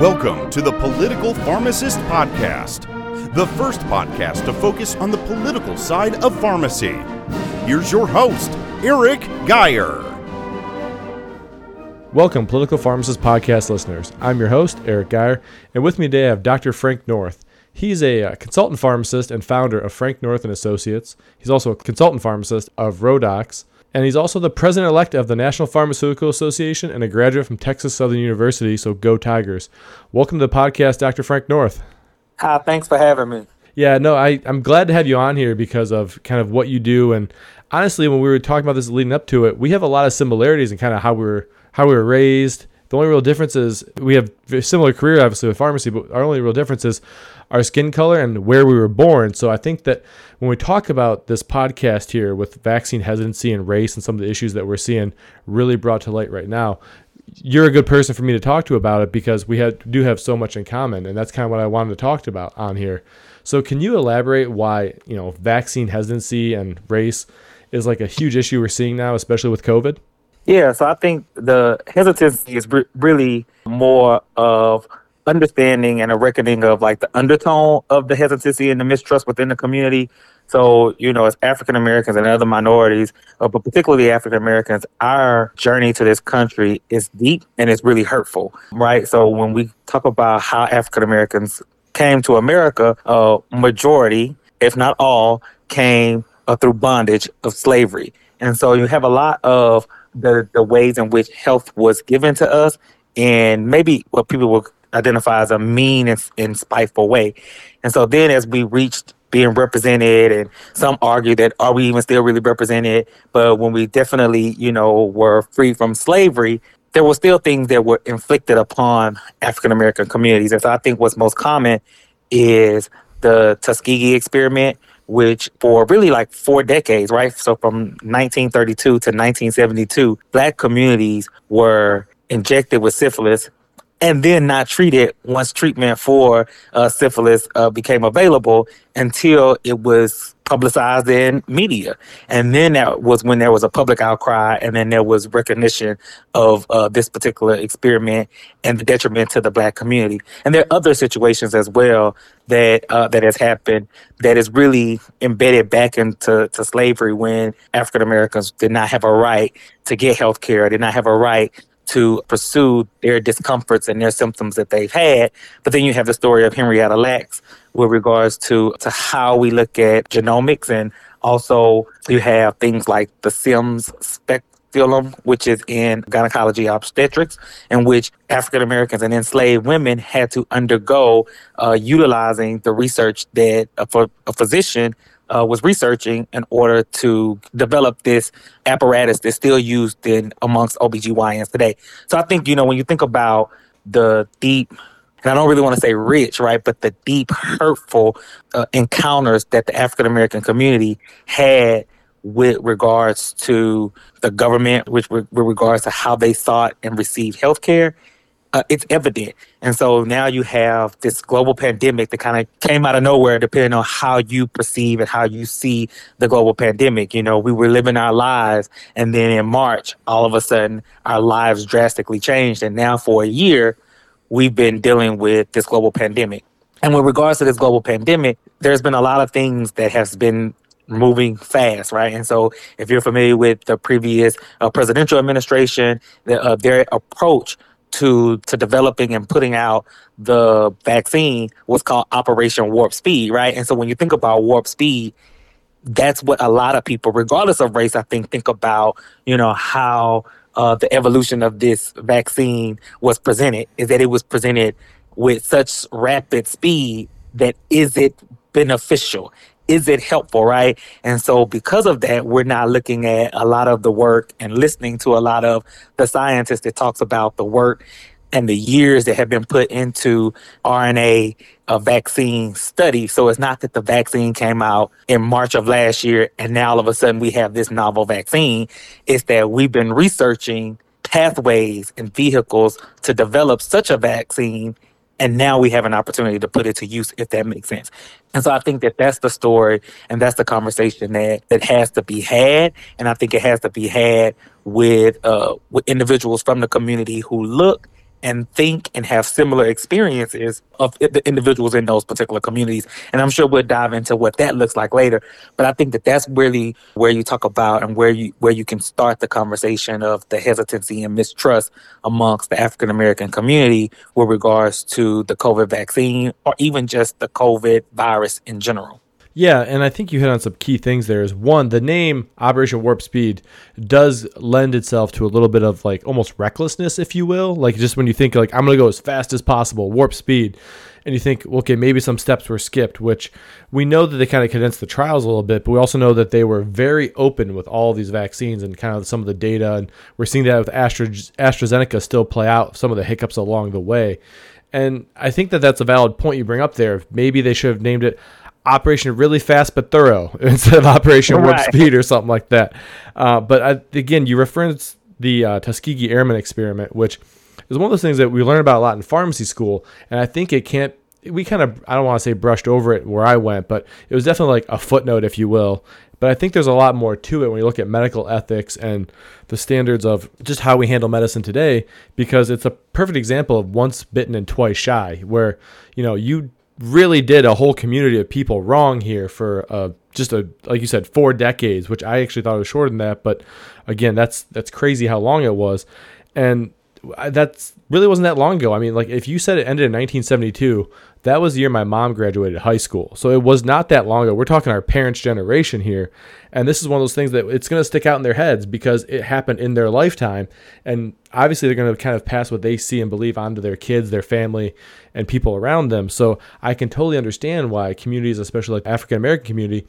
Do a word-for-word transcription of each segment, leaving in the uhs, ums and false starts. Welcome to the Political Pharmacist Podcast, the first podcast to focus on the political side of pharmacy. Here's your host, Eric Geyer. Welcome, Political Pharmacist Podcast listeners. I'm your host, Eric Geyer, and with me today I have Doctor Frank North. He's a uh, consultant pharmacist and founder of Frank North and Associates. He's also a consultant pharmacist of Rodox, and he's also the president-elect of the National Pharmaceutical Association and a graduate from Texas Southern University, so go Tigers. Welcome to the podcast, Doctor Frank North. Hi, thanks for having me. Yeah, no, I, I'm glad to have you on here because of kind of what you do. And honestly, when we were talking about this leading up to it, we have a lot of similarities in kind of how we were, how we were raised. The only real difference is we have a similar career, obviously, with pharmacy, but our only real difference is our skin color and where we were born. So I think that when we talk about this podcast here with vaccine hesitancy and race and some of the issues that we're seeing really brought to light right now, you're a good person for me to talk to about it because we have, do have so much in common, and that's kind of what I wanted to talk about on here. So can you elaborate why, you know, vaccine hesitancy and race is like a huge issue we're seeing now, especially with COVID? Yeah, so I think the hesitancy is br- really more of understanding and a reckoning of like the undertone of the hesitancy and the mistrust within the community. So, you know, as African Americans and other minorities, uh, but particularly African Americans, our journey to this country is deep and it's really hurtful, right? So when we talk about how African Americans came to America, uh, majority, if not all, came uh, through bondage of slavery. And so you have a lot of The, the ways in which health was given to us and maybe what people will identify as a mean and, and spiteful way. And so then as we reached being represented, and some argue that are we even still really represented? But when we definitely, you know, were free from slavery, there were still things that were inflicted upon African-American communities. And so I think what's most common is the Tuskegee experiment, which for really like four decades, right? So from nineteen thirty-two to nineteen seventy-two, Black communities were injected with syphilis and then not treated once treatment for uh, syphilis uh, became available until it was publicized in media. And then that was when there was a public outcry, and then there was recognition of uh, this particular experiment and the detriment to the Black community. And there are other situations as well that uh, that has happened that is really embedded back into to slavery, when African Americans did not have a right to get health care, did not have a right to pursue their discomforts and their symptoms that they've had. But then you have the story of Henrietta Lacks with regards to, to how we look at genomics. And also you have things like the Sims speculum, which is in gynecology obstetrics, in which African Americans and enslaved women had to undergo uh, utilizing the research that a, a physician Uh, was researching in order to develop this apparatus that's still used in amongst O B G Y Ns today. So I think, you know, when you think about the deep, and I don't really want to say rich, right, but the deep hurtful uh, encounters that the African-American community had with regards to the government, which with regards to how they sought and received health care, Uh, it's evident. And so now you have this global pandemic that kind of came out of nowhere, depending on how you perceive and how you see the global pandemic. You know, we were living our lives, and then in March, all of a sudden, our lives drastically changed. And now for a year, we've been dealing with this global pandemic. And with regards to this global pandemic, there's been a lot of things that has been moving fast, right? And so if you're familiar with the previous uh, presidential administration, the, uh, their approach to to developing and putting out the vaccine was called Operation Warp Speed, right? And so when you think about Warp Speed, that's what a lot of people, regardless of race, I think, think about, you know, how uh, the evolution of this vaccine was presented, is that it was presented with such rapid speed that is it beneficial? Is it helpful, right? And so because of that, we're not looking at a lot of the work and listening to a lot of the scientists that talks about the work and the years that have been put into R N A uh, vaccine study. So it's not that the vaccine came out in March of last year and now all of a sudden we have this novel vaccine. It's that we've been researching pathways and vehicles to develop such a vaccine, and now we have an opportunity to put it to use, if that makes sense. And so I think that that's the story, and that's the conversation that, that has to be had. And I think it has to be had with, uh, with individuals from the community who look and think and have similar experiences of the individuals in those particular communities. And I'm sure we'll dive into what that looks like later. But I think that that's really where you talk about and where you where you can start the conversation of the hesitancy and mistrust amongst the African-American community with regards to the COVID vaccine or even just the COVID virus in general. Yeah, and I think you hit on some key things there. Is one, the name Operation Warp Speed does lend itself to a little bit of like almost recklessness, if you will. Like just when you think like, I'm going to go as fast as possible, warp speed. And you think, okay, maybe some steps were skipped, which we know that they kind of condensed the trials a little bit, but we also know that they were very open with all these vaccines and kind of some of the data. And we're seeing that with Astra, AstraZeneca still play out some of the hiccups along the way. And I think that that's a valid point you bring up there. Maybe they should have named it Operation Really Fast But Thorough instead of Operation Warp right. Speed or something like that. Uh, but I, again, you referenced the uh, Tuskegee Airmen experiment, which is one of those things that we learn about a lot in pharmacy school. And I think it can't, we kind of, I don't want to say brushed over it where I went, but it was definitely like a footnote, if you will. But I think there's a lot more to it when you look at medical ethics and the standards of just how we handle medicine today, because it's a perfect example of once bitten and twice shy, where, you know, you really did a whole community of people wrong here for uh, just a, like you said, four decades, which I actually thought was shorter than that. But again, that's, that's crazy how long it was. And that's really wasn't that long ago. I mean, like if you said it ended in nineteen seventy-two, that was the year my mom graduated high school. So it was not that long ago. We're talking our parents' generation here. And this is one of those things that it's going to stick out in their heads because it happened in their lifetime. And obviously they're going to kind of pass what they see and believe onto their kids, their family, and people around them. So I can totally understand why communities, especially like the African-American community,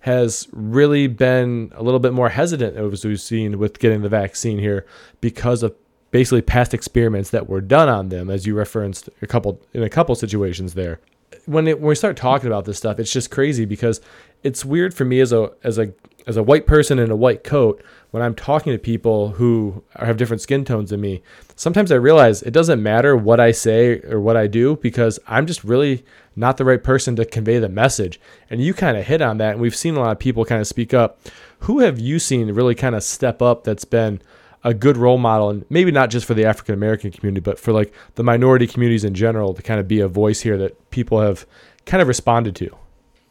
has really been a little bit more hesitant, as we've seen with getting the vaccine here, because of basically past experiments that were done on them, as you referenced a couple in a couple situations there. When, it, when we start talking about this stuff, it's just crazy because it's weird for me as a as a as a white person in a white coat when I'm talking to people who have different skin tones than me. Sometimes I realize it doesn't matter what I say or what I do because I'm just really not the right person to convey the message. And you kind of hit on that, and we've seen a lot of people kind of speak up. Who have you seen really kind of step up that's been a good role model, and maybe not just for the African American community, but for like the minority communities in general to kind of be a voice here that people have kind of responded to?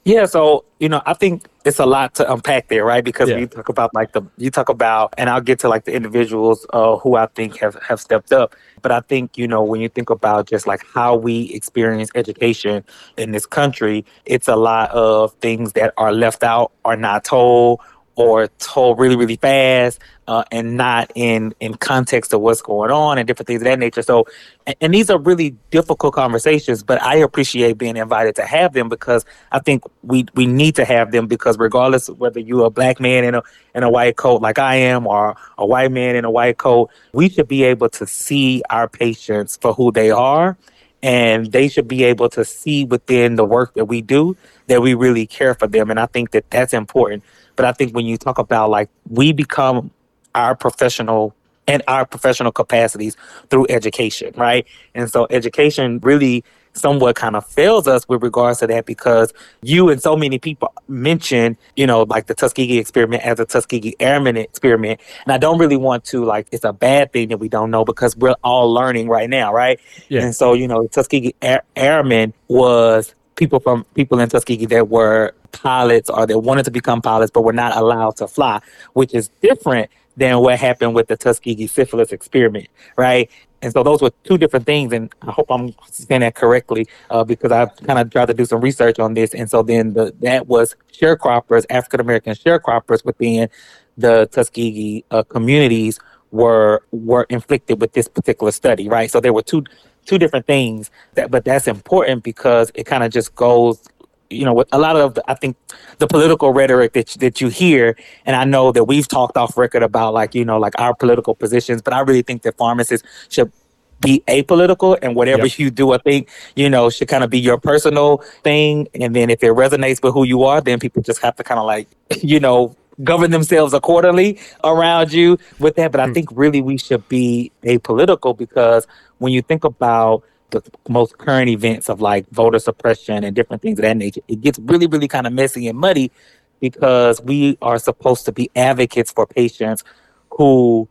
Yeah. So, you know, I think it's a lot to unpack there, right? Because yeah. you talk about like the, you talk about, and I'll get to like the individuals uh, who I think have, have stepped up. But I think, you know, when you think about just like how we experience education in this country, it's a lot of things that are left out or not told or told really, really fast uh, and not in, in context of what's going on and different things of that nature. So, and, and these are really difficult conversations, but I appreciate being invited to have them because I think we we need to have them because regardless of whether you're a black man in a, in a white coat like I am or a white man in a white coat, we should be able to see our patients for who they are. And they should be able to see within the work that we do that we really care for them. And I think that that's important. But I think when you talk about like we become our professional and our professional capacities through education, right? And so education really somewhat kind of fails us with regards to that because you and so many people mention, you know, like the Tuskegee experiment as a Tuskegee Airmen experiment. And I don't really want to like, it's a bad thing that we don't know because we're all learning right now, right? Yeah. And so, you know, Tuskegee Air- Airmen was people from people in Tuskegee that were pilots or that wanted to become pilots but were not allowed to fly, which is different than what happened with the Tuskegee syphilis experiment, right? And so those were two different things, and I hope I'm saying that correctly uh, because I kind of tried to do some research on this. And so then the, that was sharecroppers, African-American sharecroppers within the Tuskegee uh, communities were were inflicted with this particular study, right? So there were two two different things, that, but that's important because it kind of just goes, you know, with a lot of, the, I think, the political rhetoric that, that you hear, and I know that we've talked off record about, like, you know, like our political positions, but I really think that pharmacists should be apolitical, and whatever yep. you do, I think, you know, should kind of be your personal thing. And then if it resonates with who you are, then people just have to kind of like, you know, govern themselves accordingly around you with that. But I hmm. think really we should be apolitical because when you think about the most current events of like voter suppression and different things of that nature, it gets really, really kind of messy and muddy because we are supposed to be advocates for patients who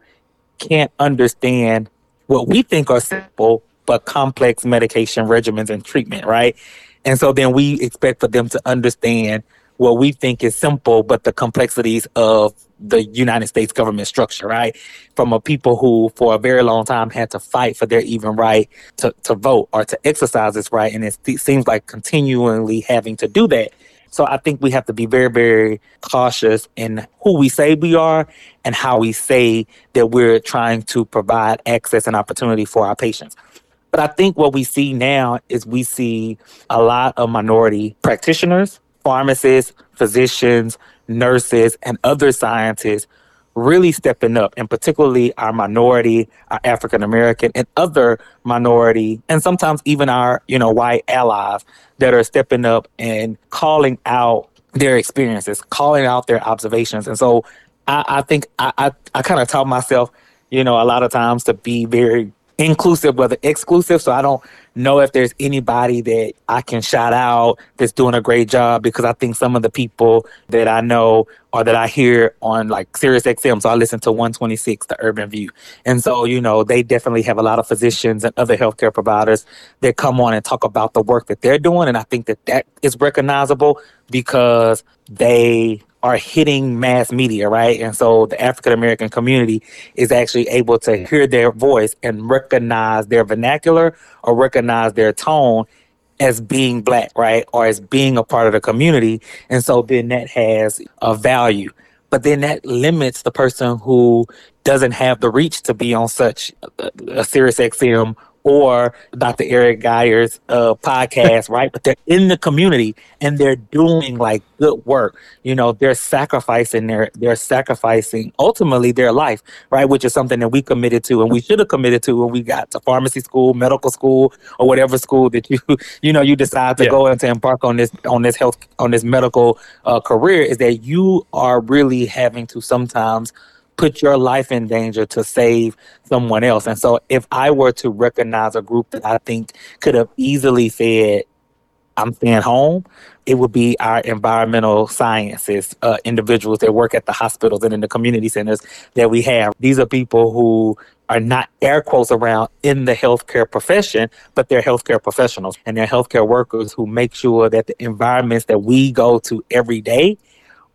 can't understand what we think are simple but complex medication regimens and treatment, right? And so then we expect for them to understand what we think is simple, but the complexities of the United States government structure, right? From a people who for a very long time had to fight for their even right to, to vote or to exercise this right. And it th- seems like continually having to do that. So I think we have to be very, very cautious in who we say we are and how we say that we're trying to provide access and opportunity for our patients. But I think what we see now is we see a lot of minority practitioners, pharmacists, physicians, nurses, and other scientists really stepping up, and particularly our minority, our African American and other minority, and sometimes even our, you know, white allies that are stepping up and calling out their experiences, calling out their observations. And so I, I think I, I, I kind of taught myself, you know, a lot of times to be very inclusive, whether exclusive. So I don't know if there's anybody that I can shout out that's doing a great job, because I think some of the people that I know or that I hear on like SiriusXM, so I listen to one twenty-six, the Urban View. And so, you know, they definitely have a lot of physicians and other healthcare providers that come on and talk about the work that they're doing. And I think that that is recognizable because they are hitting mass media, right? And so the African-American community is actually able to hear their voice and recognize their vernacular or recognize their tone as being Black, right? Or as being a part of the community. And so then that has a value. But then that limits the person who doesn't have the reach to be on such a, a SiriusXM or Doctor Eric Geyer's uh, podcast, right? But they're in the community and they're doing like good work. You know, they're sacrificing their, they're sacrificing ultimately their life, right? Which is something that we committed to and we should have committed to when we got to pharmacy school, medical school, or whatever school that you, you know, you decide to yeah. go and to embark on this, on this health, on this medical uh, career, is that you are really having to sometimes put your life in danger to save someone else. And so if I were to recognize a group that I think could have easily said, I'm staying home, it would be our environmental sciences uh, individuals that work at the hospitals and in the community centers that we have. These are people who are not air quotes around in the healthcare profession, but they're healthcare professionals and they're healthcare workers who make sure that the environments that we go to every day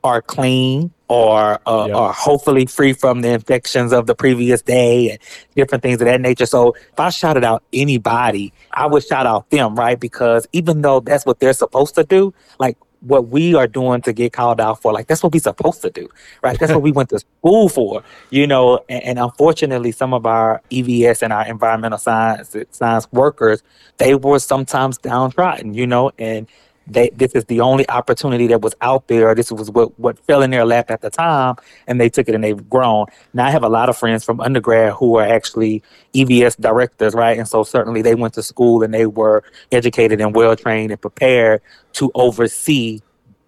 are clean, or uh, yep. are hopefully free from the infections of the previous day and different things of that nature. So if I shouted out anybody, I would shout out them, right? Because even though that's what they're supposed to do, like what we are doing to get called out for, like that's what we're supposed to do, right? That's what we went to school for, you know? And, and unfortunately, some of our E V S and our environmental science, science workers, they were sometimes downtrodden, you know? And They, this is the only opportunity that was out there. This was what, what fell in their lap at the time, and they took it and they've grown. Now I have a lot of friends from undergrad who are actually E V S directors, right? And so certainly they went to school and they were educated and well-trained and prepared to oversee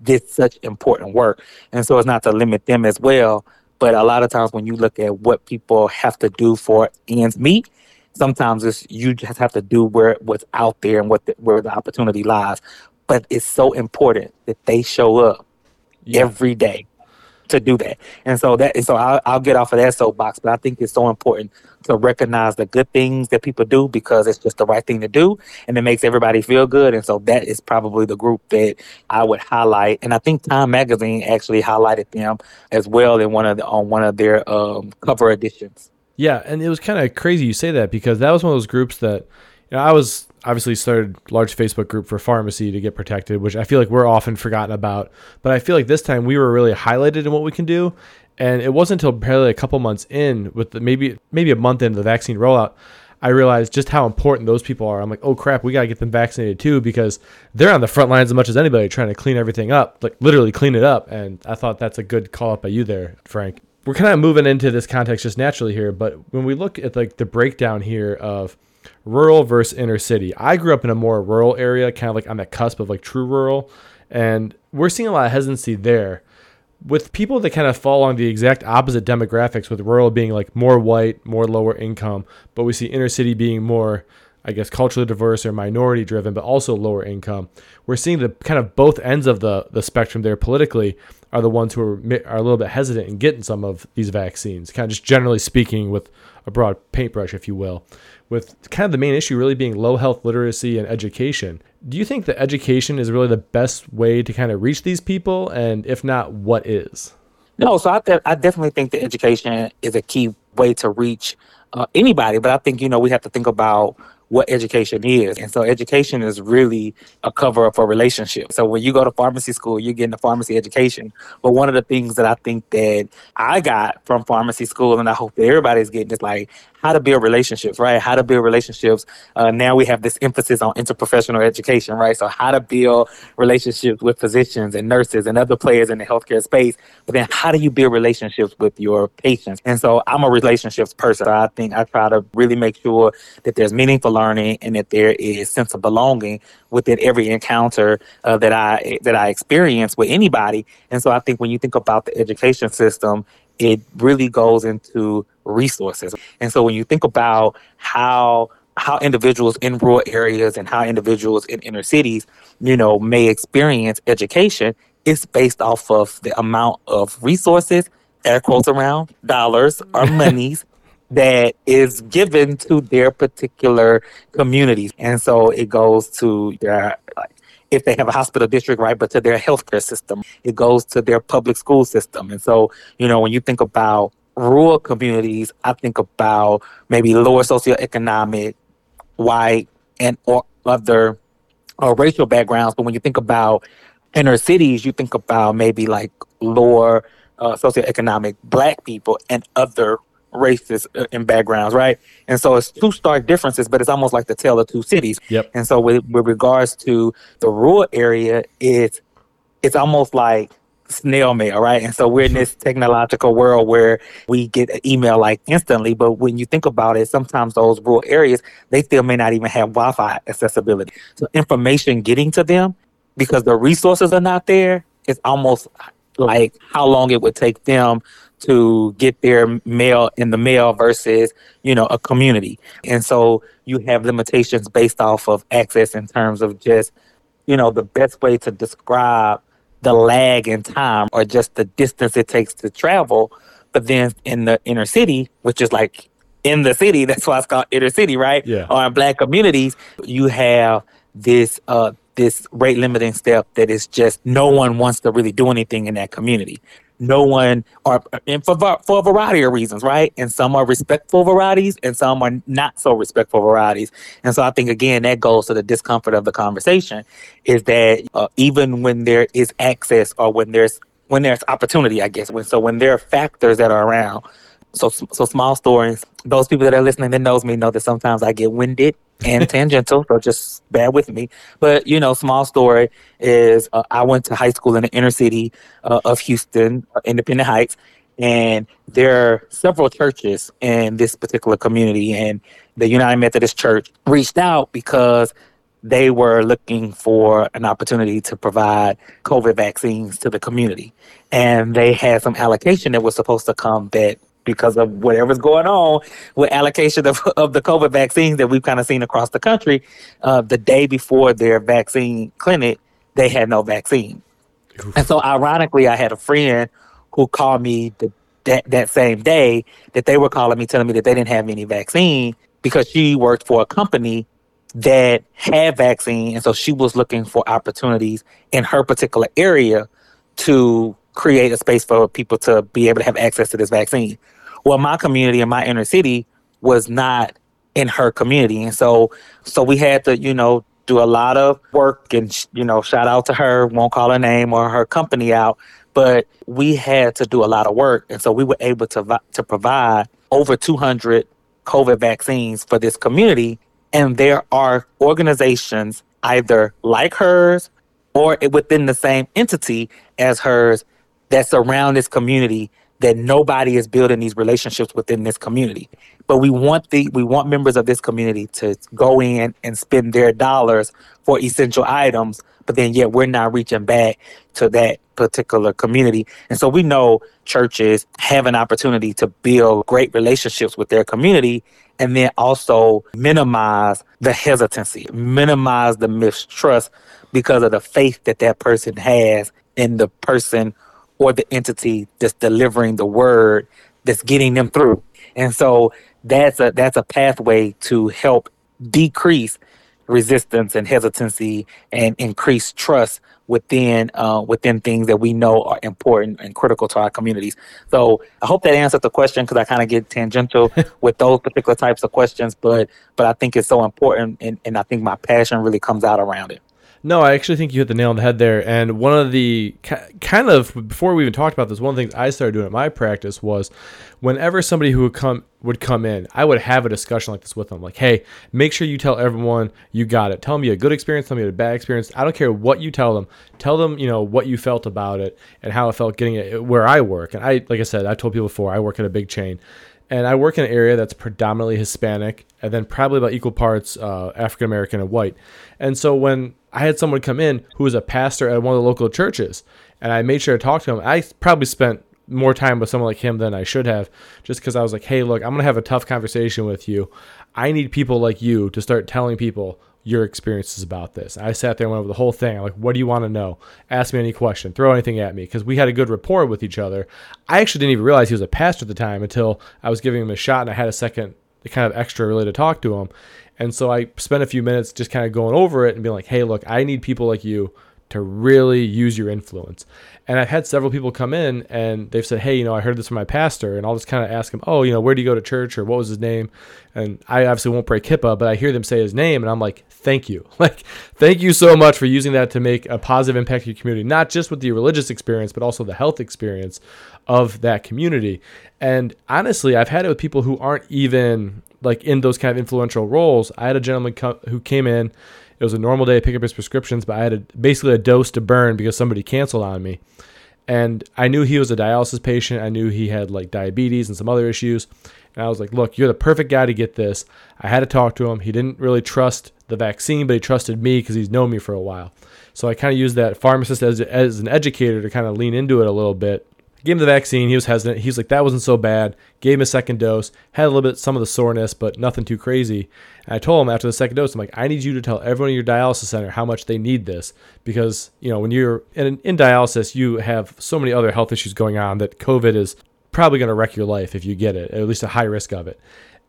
this such important work. And so it's not to limit them as well, but a lot of times when you look at what people have to do for ends meet, sometimes it's, you just have to do where what's out there and what the, where the opportunity lies. But it's so important that they show up yeah. every day to do that. And so that, and so I'll, I'll get off of that soapbox, but I think it's so important to recognize the good things that people do because it's just the right thing to do and it makes everybody feel good. And so that is probably the group that I would highlight. And I think Time Magazine actually highlighted them as well in one of the, on one of their um, cover editions. Yeah. And it was kind of crazy you say that because that was one of those groups that, you know, I was obviously started a large Facebook group for pharmacy to get protected, which I feel like we're often forgotten about. But I feel like this time we were really highlighted in what we can do. And it wasn't until barely a couple months in, with the, maybe maybe a month into the vaccine rollout, I realized just how important those people are. I'm like, oh crap, we got to get them vaccinated too, because they're on the front lines as much as anybody trying to clean everything up, like literally clean it up. And I thought that's a good call up by you there, Frank. We're kind of moving into this context just naturally here. But when we look at like the breakdown here of rural versus inner city. I grew up in a more rural area, kind of like on the cusp of like true rural. And we're seeing a lot of hesitancy there with people that kind of fall along the exact opposite demographics, with rural being like more white, more lower income, but we see inner city being more, I guess, culturally diverse or minority driven, but also lower income. We're seeing the kind of both ends of the, the spectrum there politically are the ones who are, are a little bit hesitant in getting some of these vaccines, kind of just generally speaking with a broad paintbrush, if you will, with kind of the main issue really being low health literacy and education. Do you think that education is really the best way to kind of reach these people? And if not, what is? No, so I, th- I definitely think that education is a key way to reach uh, anybody. But I think, you know, we have to think about what education is. And so education is really a cover up for relationships. So when you go to pharmacy school, you're getting a pharmacy education. But one of the things that I think that I got from pharmacy school, and I hope that everybody's getting, is like how to build relationships, right? How to build relationships. Uh, now we have this emphasis on interprofessional education, right? So how to build relationships with physicians and nurses and other players in the healthcare space. But then how do you build relationships with your patients? And so I'm a relationships person. So I think I try to really make sure that there's meaningful learning and that there is sense of belonging within every encounter uh, that I that I experience with anybody. And so I think when you think about the education system, it really goes into resources. And so when you think about how how individuals in rural areas and how individuals in inner cities, you know, may experience education, it's based off of the amount of resources, air quotes around, dollars or monies that is given to their particular communities. And so it goes to their, if they have a hospital district, right, but to their healthcare system. It goes to their public school system. And so, you know, when you think about rural communities, I think about maybe lower socioeconomic, white, and or other or racial backgrounds. But when you think about inner cities, you think about maybe like lower uh, socioeconomic Black people and other races and backgrounds, right? And so it's two stark differences, but it's almost like the tale of two cities. Yep. And so with, with regards to the rural area, it's, it's almost like snail mail, right? And so we're in this technological world where we get an email like instantly, but when you think about it, sometimes those rural areas, they still may not even have Wi-Fi accessibility. So information getting to them, because the resources are not there, it's almost like how long it would take them to get their mail in the mail versus, you know, a community. And so you have limitations based off of access in terms of just, you know, the best way to describe the lag in time or just the distance it takes to travel. But then in the inner city, which is like in the city, that's why it's called inner city, right? Yeah. Or in Black communities, you have this uh, this rate limiting step that is just no one wants to really do anything in that community. No one, or and for, for a variety of reasons, right? And some are respectful varieties and some are not so respectful varieties. And so I think, again, that goes to the discomfort of the conversation is that uh, even when there is access or when there's when there's opportunity, I guess. When, so when there are factors that are around. So so small stories, those people that are listening that knows me know that sometimes I get winded and tangential, so just bear with me. But, you know, small story is uh, I went to high school in the inner city uh, of Houston, Independent Heights, and there are several churches in this particular community. And the United Methodist Church reached out because they were looking for an opportunity to provide COVID vaccines to the community. And they had some allocation that was supposed to come that because of whatever's going on with allocation of, of the COVID vaccines that we've kind of seen across the country, uh, the day before their vaccine clinic, they had no vaccine. Oof. And so ironically, I had a friend who called me the, that, that same day that they were calling me, telling me that they didn't have any vaccine because she worked for a company that had vaccine. And so she was looking for opportunities in her particular area to create a space for people to be able to have access to this vaccine. Well, my community and my inner city was not in her community. And so so we had to, you know, do a lot of work and, you know, shout out to her, won't call her name or her company out, but we had to do a lot of work. And so we were able to to provide over two hundred COVID vaccines for this community. And there are organizations either like hers or within the same entity as hers that surround this community that nobody is building these relationships within this community. But we want the we want members of this community to go in and spend their dollars for essential items, but then yet we're not reaching back to that particular community. And so we know churches have an opportunity to build great relationships with their community and then also minimize the hesitancy, minimize the mistrust because of the faith that that person has in the person or the entity that's delivering the word that's getting them through. And so that's a that's a pathway to help decrease resistance and hesitancy and increase trust within uh, within things that we know are important and critical to our communities. So I hope that answers the question, because I kind of get tangential with those particular types of questions, but but I think it's so important, and, and I think my passion really comes out around it. No, I actually think you hit the nail on the head there. And one of the kind of, before we even talked about this, one of the things I started doing at my practice was whenever somebody who would come would come in, I would have a discussion like this with them. Like, hey, make sure you tell everyone you got it. Tell them you had a good experience. Tell them you had a bad experience. I don't care what you tell them. Tell them, you know, what you felt about it and how it felt getting it where I work. And I, like I said, I've told people before, I work at a big chain. And I work in an area that's predominantly Hispanic and then probably about equal parts uh, African-American and white. And so when I had someone come in who was a pastor at one of the local churches, and I made sure to talk to him, I probably spent more time with someone like him than I should have, just because I was like, hey, look, I'm going to have a tough conversation with you. I need people like you to start telling people your experiences about this. I sat there and went over the whole thing. I'm like, what do you want to know? Ask me any question. Throw anything at me, because we had a good rapport with each other. I actually didn't even realize he was a pastor at the time until I was giving him a shot and I had a second kind of extra really to talk to him. And so I spent a few minutes just kind of going over it and being like, hey, look, I need people like you to really use your influence. And I've had several people come in and they've said, hey, you know, I heard this from my pastor. And I'll just kind of ask him, oh, you know, where do you go to church, or what was his name? And I obviously won't break HIPAA, but I hear them say his name and I'm like, thank you. Like, thank you so much for using that to make a positive impact to your community, not just with the religious experience, but also the health experience of that community. And honestly, I've had it with people who aren't even like in those kind of influential roles. I had a gentleman co- who came in. It was a normal day to pick up his prescriptions, but I had a, basically a dose to burn because somebody canceled on me. And I knew he was a dialysis patient. I knew he had like diabetes and some other issues. And I was like, look, you're the perfect guy to get this. I had to talk to him. He didn't really trust the vaccine, but he trusted me because he's known me for a while. So I kind of used that pharmacist as, as an educator to kind of lean into it a little bit. Gave him the vaccine. He was hesitant. He was like, that wasn't so bad. Gave him a second dose. Had a little bit, some of the soreness, but nothing too crazy. And I told him after the second dose, I'm like, I need you to tell everyone in your dialysis center how much they need this. Because, you know, when you're in, in dialysis, you have so many other health issues going on that COVID is probably going to wreck your life if you get it, at least a high risk of it.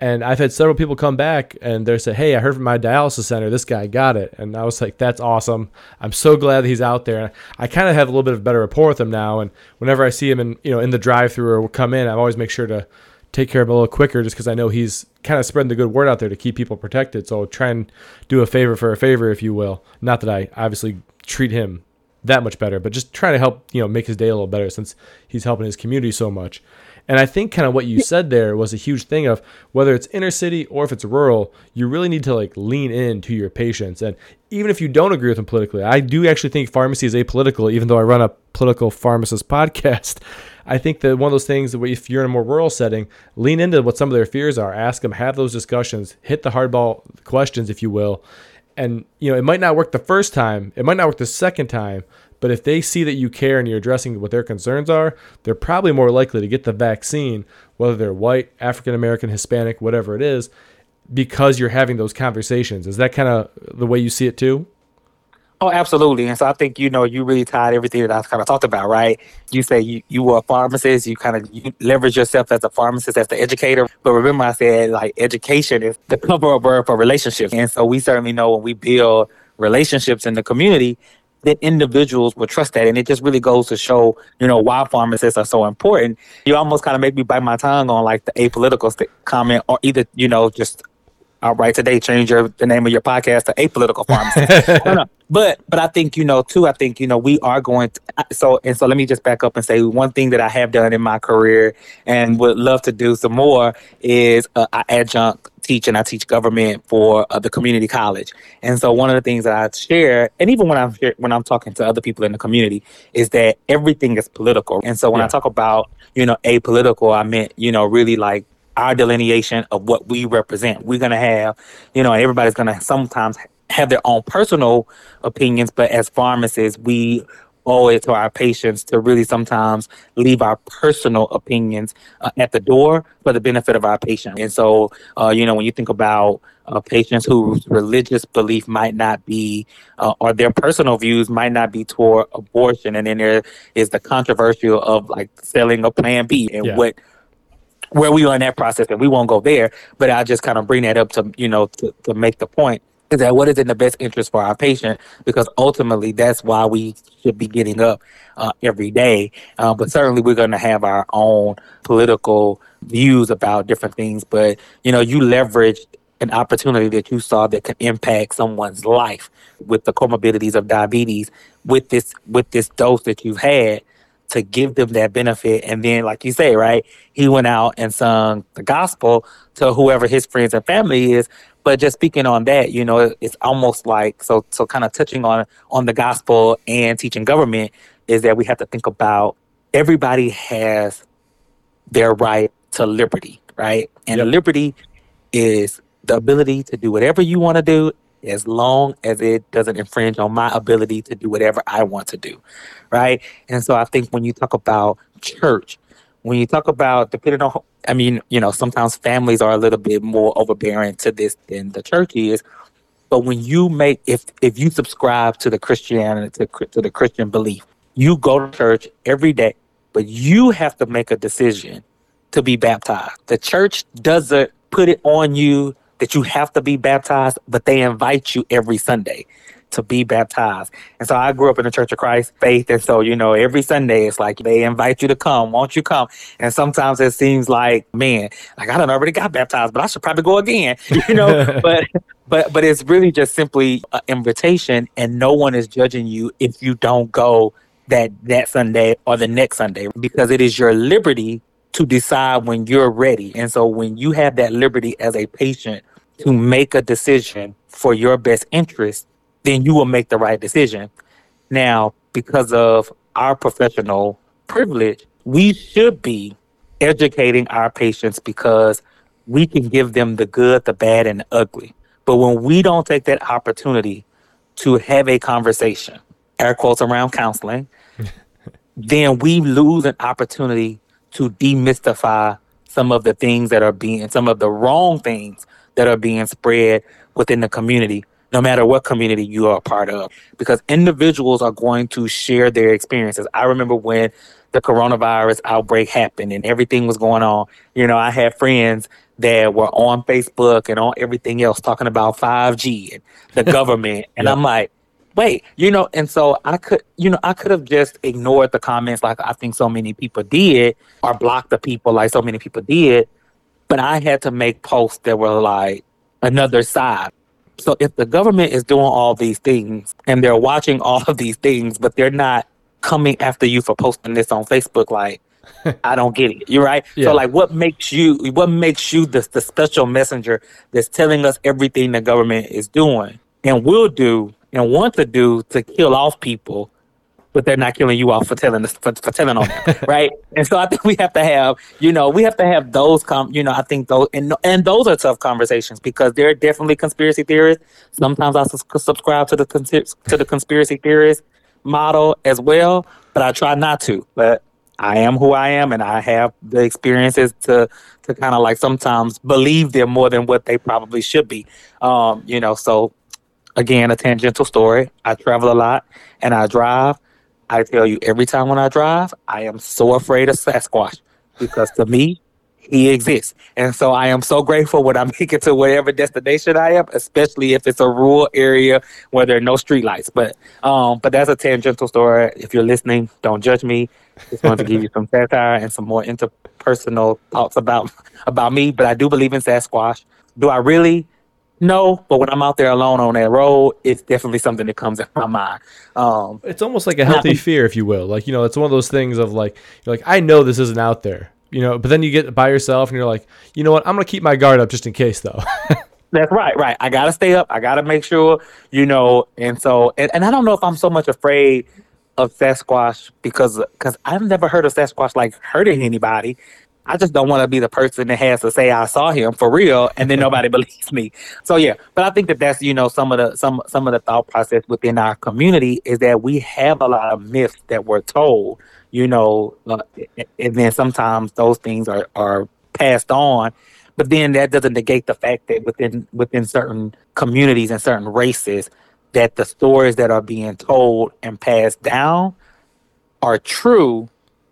And I've had several people come back and they say, hey, I heard from my dialysis center, this guy got it. And I was like, that's awesome. I'm so glad that he's out there. And I kind of have a little bit of better rapport with him now. And whenever I see him in, you know, in the drive-thru or come in, I always make sure to take care of him a little quicker, just because I know he's kind of spreading the good word out there to keep people protected. So I'll try and do a favor for a favor, if you will. Not that I obviously treat him that much better, but just trying to help, you know, make his day a little better since he's helping his community so much. And I think kind of what you said there was a huge thing of whether it's inner city or if it's rural, you really need to like lean in to your patients. And even if you don't agree with them politically, I do actually think pharmacy is apolitical, even though I run a political pharmacist podcast. I think that one of those things that if you're in a more rural setting, lean into what some of their fears are, ask them, have those discussions, hit the hardball questions, if you will. And, you know, it might not work the first time. It might not work the second time. But if they see that you care and you're addressing what their concerns are, they're probably more likely to get the vaccine, whether they're white, African-American, Hispanic, whatever it is, because you're having those conversations. Is that kind of the way you see it too? Oh, absolutely. And so I think, you know, you really tied everything that I've kind of talked about, right? You say you, you were a pharmacist, you kind of you leverage yourself as a pharmacist, as the educator. But remember I said, like, education is the cover word for relationships. And so we certainly know when we build relationships in the community, that individuals will trust that. And it just really goes to show, you know, why pharmacists are so important. You almost kind of make me bite my tongue on like the apolitical st- comment, or either, you know, just outright today change your, the name of your podcast to Apolitical Pharmacist. no, no. But but I think, you know, too, I think, you know, we are going to, so and so let me just back up and say one thing that I have done in my career and would love to do some more is uh, I adjunct teach, and I teach government for uh, the community college. And so one of the things that I share, and even when I'm when I'm talking to other people in the community, is that everything is political. And so when yeah. I talk about, you know, apolitical, I meant, you know, really like our delineation of what we represent. We're going to have, you know, everybody's going to sometimes have their own personal opinions, but as pharmacists, we always to our patients to really sometimes leave our personal opinions uh, at the door for the benefit of our patient. And so, uh, you know, when you think about uh, patients whose religious belief might not be, uh, or their personal views might not be toward abortion, and then there is the controversial of like selling a Plan B and yeah. what where we are in that process, and we won't go there, but I'll just kind of bring that up to, you know, to, to make the point is that what is in the best interest for our patient, because ultimately that's why we should be getting up uh, every day. Uh, but certainly we're going to have our own political views about different things. But, you know, you leveraged an opportunity that you saw that could impact someone's life with the comorbidities of diabetes with this with this dose that you've had, to give them that benefit. And then, like you say, right, he went out and sung the gospel to whoever his friends and family is. But just speaking on that, you know, it's almost like, so so kind of touching on, on the gospel and teaching government is that we have to think about everybody has their right to liberty, right? And yep. liberty is the ability to do whatever you want to do as long as it doesn't infringe on my ability to do whatever I want to do, right? And so I think when you talk about church, when you talk about, depending on, I mean, you know, sometimes families are a little bit more overbearing to this than the church is, but when you make, if if you subscribe to the Christianity, to, to the Christian belief, you go to church every day, but you have to make a decision to be baptized. The church doesn't put it on you that you have to be baptized, but they invite you every Sunday to be baptized. And so I grew up in the Church of Christ faith. And so, you know, every Sunday it's like, they invite you to come. Won't you come? And sometimes it seems like, man, like I done already got baptized, but I should probably go again, you know, but, but, but it's really just simply an invitation, and no one is judging you if you don't go that, that Sunday or the next Sunday, because it is your liberty to decide when you're ready. And so when you have that liberty as a patient to make a decision for your best interest, then you will make the right decision. Now, because of our professional privilege, we should be educating our patients because we can give them the good, the bad, and the ugly. But when we don't take that opportunity to have a conversation, air quotes around counseling, then we lose an opportunity to demystify some of the things that are being, some of the wrong things that are being spread within the community, no matter what community you are a part of, because individuals are going to share their experiences. I remember when the coronavirus outbreak happened and everything was going on, you know, I had friends that were on Facebook and on everything else talking about five G and the government. And yeah. I'm like, wait, you know, and so I could, you know, I could have just ignored the comments like I think so many people did, or blocked the people like so many people did. But I had to make posts that were like another side. So if the government is doing all these things and they're watching all of these things, but they're not coming after you for posting this on Facebook, like, I don't get it. You're right. Yeah. So like, what makes you, what makes you the, the special messenger that's telling us everything the government is doing and will do and want to do to kill off people, but they're not killing you off for telling us, for, for telling on them, right? And so I think we have to have, you know, we have to have those, com- you know, I think those, and and those are tough conversations because there are definitely conspiracy theorists. Sometimes I su- subscribe to the con- to the conspiracy theorist model as well, but I try not to. But I am who I am, and I have the experiences to to kind of like sometimes believe them more than what they probably should be, um, you know, so. Again, a tangential story. I travel a lot and I drive. I tell you, every time when I drive, I am so afraid of Sasquatch because to me, he exists. And so I am so grateful when I make it to whatever destination I am, especially if it's a rural area where there are no streetlights. But um, but that's a tangential story. If you're listening, don't judge me. Just wanted to give you some satire and some more interpersonal thoughts about, about me. But I do believe in Sasquatch. Do I really? No, but when I'm out there alone on that road, it's definitely something that comes in my mind. Um, it's almost like a healthy fear, if you will. Like, you know, it's one of those things of like, you're like, I know this isn't out there, you know, but then you get by yourself and you're like, you know what? I'm going to keep my guard up just in case, though. That's right. Right. I got to stay up. I got to make sure, you know, and so, and, and I don't know if I'm so much afraid of Sasquatch because because I've never heard of Sasquatch like hurting anybody. I just don't want to be the person that has to say I saw him for real, and then nobody believes me. So yeah, but I think that that's, you know, some of the some some of the thought process within our community is that we have a lot of myths that we're told, you know, and then sometimes those things are, are passed on. But then that doesn't negate the fact that within within certain communities and certain races, that the stories that are being told and passed down are true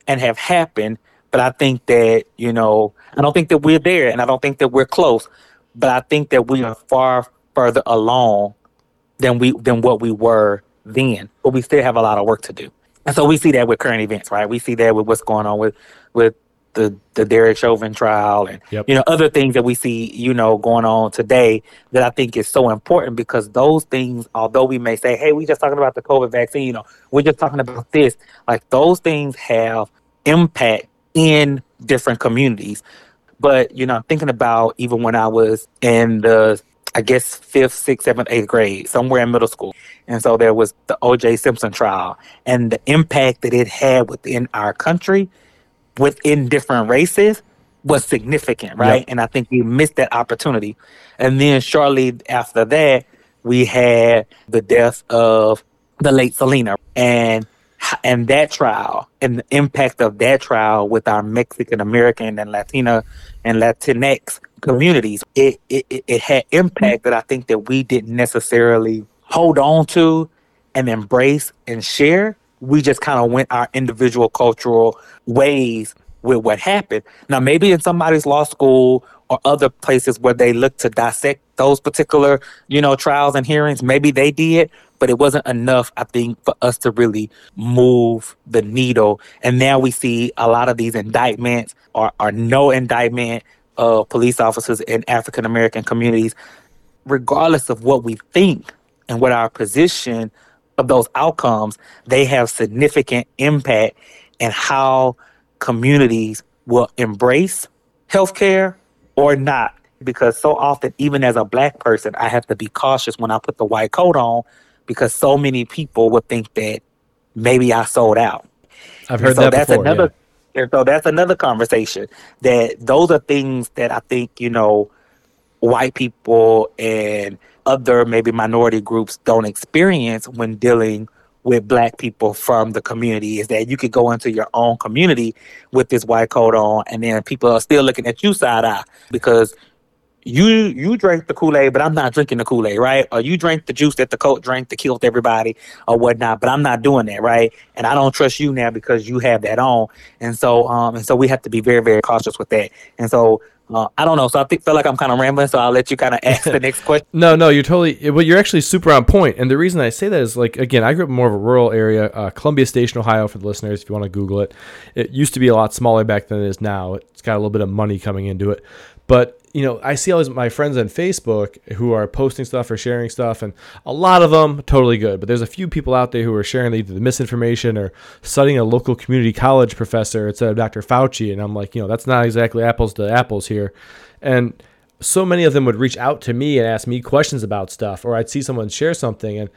and have happened. But I think that, you know, I don't think that we're there, and I don't think that we're close, but I think that we are far further along than we than what we were then. But we still have a lot of work to do. And so we see that with current events, right? We see that with what's going on with with the, the Derek Chauvin trial and, yep. you know, other things that we see, you know, going on today that I think is so important, because those things, although we may say, hey, we just talking about the COVID vaccine, you know, we're just talking about this, like those things have impact in different communities. But, you know, I'm thinking about even when I was in the, I guess, fifth, sixth, seventh, eighth grade, somewhere in middle school. And so there was the O J Simpson trial and the impact that it had within our country, within different races, was significant, right? Yep. And I think we missed that opportunity. And then shortly after that, we had the death of the late Selena and and that trial and the impact of that trial with our Mexican American and Latina and Latinx communities. It, it, it had impact that I think that we didn't necessarily hold on to and embrace and share. We just kind of went our individual cultural ways with what happened. Now, maybe in somebody's law school or other places where they look to dissect those particular, you know, trials and hearings, maybe they did, but it wasn't enough, I think, for us to really move the needle. And now we see a lot of these indictments or, or no indictment of police officers in African-American communities, regardless of what we think and what our position of those outcomes, they have significant impact in how communities will embrace healthcare or not. Because so often, even as a Black person, I have to be cautious when I put the white coat on, because so many people would think that maybe I sold out. I've heard so that that's before. Another, yeah. And so that's another conversation, that those are things that I think, you know, white people and other maybe minority groups don't experience when dealing with Black people from the community, is that you could go into your own community with this white coat on, and then people are still looking at you side eye because you you drank the Kool-Aid, but I'm not drinking the Kool-Aid, right? Or you drank the juice that the coat drank to kill everybody or whatnot, but I'm not doing that, right? And I don't trust you now because you have that on. And so um, and so we have to be very, very cautious with that. And so Uh, I don't know. So I think, feel like I'm kind of rambling, so I'll let you kind of ask the next question. No, no, you're totally, well, you're actually super on point. And the reason I say that is, like, again, I grew up in more of a rural area, uh, Columbia Station, Ohio, for the listeners, if you want to Google it. It used to be a lot smaller back than it is now. It's got a little bit of money coming into it. But, you know, I see all these, my friends on Facebook who are posting stuff or sharing stuff, and a lot of them totally good. But there's a few people out there who are sharing either the misinformation or citing a local community college professor instead of Doctor Fauci. And I'm like, you know, that's not exactly apples to apples here. And so many of them would reach out to me and ask me questions about stuff, or I'd see someone share something. And,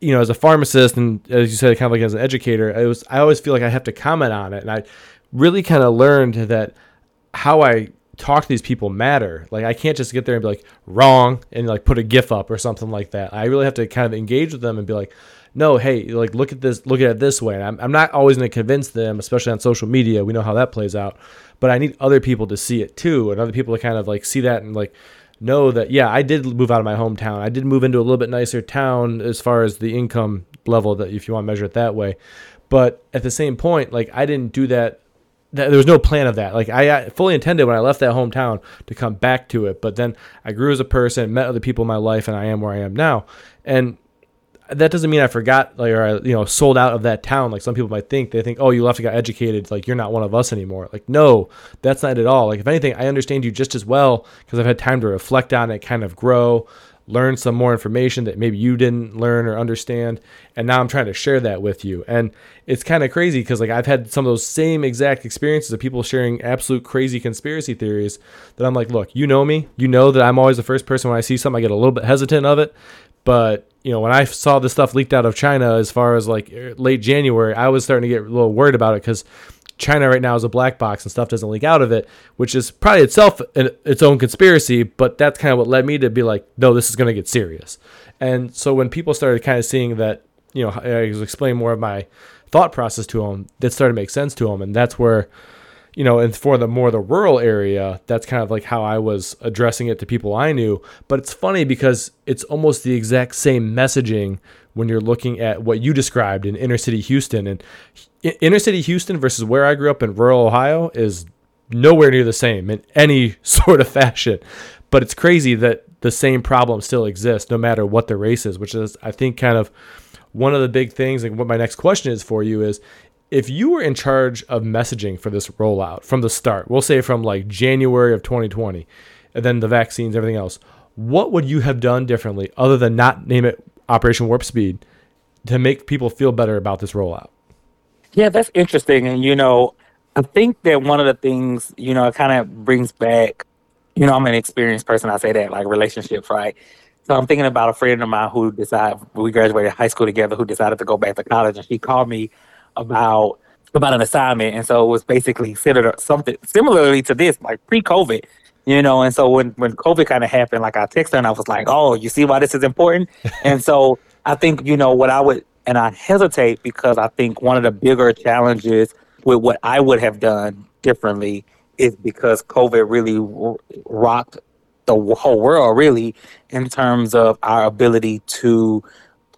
you know, as a pharmacist and, as you said, kind of like as an educator, it was, I always feel like I have to comment on it. And I really kind of learned that how I talk to these people matter. Like, I can't just get there and be like, wrong, and like put a GIF up or something like that. I really have to kind of engage with them and be like, no, hey, like, look at this, look at it this way. And I'm, I'm not always going to convince them, especially on social media. We know how that plays out, but I need other people to see it too. And other people to kind of like see that and like know that, yeah, I did move out of my hometown. I did move into a little bit nicer town as far as the income level, that if you want to measure it that way. But at the same point, like, I didn't do that. There was no plan of that. Like, I fully intended when I left that hometown to come back to it. But then I grew as a person, met other people in my life, and I am where I am now. And that doesn't mean I forgot, like, or I, you know, sold out of that town. Like, some people might think, they think, oh, you left and got educated, like, you're not one of us anymore. Like, no, that's not it at all. Like, if anything, I understand you just as well, because I've had time to reflect on it, kind of grow, learn some more information that maybe you didn't learn or understand. And now I'm trying to share that with you. And it's kind of crazy, because like, I've had some of those same exact experiences of people sharing absolute crazy conspiracy theories that I'm like, look, you know me, you know that I'm always the first person when I see something, I get a little bit hesitant of it. But, you know, when I saw this stuff leaked out of China, as far as like late January, I was starting to get a little worried about it, because China right now is a black box and stuff doesn't leak out of it, which is probably itself an, its own conspiracy, but that's kind of what led me to be like, no, this is going to get serious. And so when people started kind of seeing that, you know, I was explaining more of my thought process to them, that started to make sense to them. And that's where, you know, and for the more the rural area, that's kind of like how I was addressing it to people I knew. But it's funny because it's almost the exact same messaging when you're looking at what you described in inner city Houston. And inner city Houston versus where I grew up in rural Ohio is nowhere near the same in any sort of fashion. But it's crazy that the same problem still exists no matter what the race is, which is, I think, kind of one of the big things. And what my next question is for you is, if you were in charge of messaging for this rollout from the start, we'll say from like January of twenty twenty, and then the vaccines, everything else, what would you have done differently other than not name it Operation Warp Speed to make people feel better about this rollout? Yeah, that's interesting. And, you know, I think that one of the things, you know, it kind of brings back, you know, I'm an experienced person. I say that like relationships, right? So I'm thinking about a friend of mine who decided, we graduated high school together, who decided to go back to college. And she called me about about an assignment, and so it was basically considered something similarly to this, like pre-COVID, you know. And so when when COVID kind of happened, like I texted her and I was like, oh, you see why this is important? And so I think, you know, what I would, and I hesitate because I think one of the bigger challenges with what I would have done differently is because COVID really rocked the whole world, really, in terms of our ability to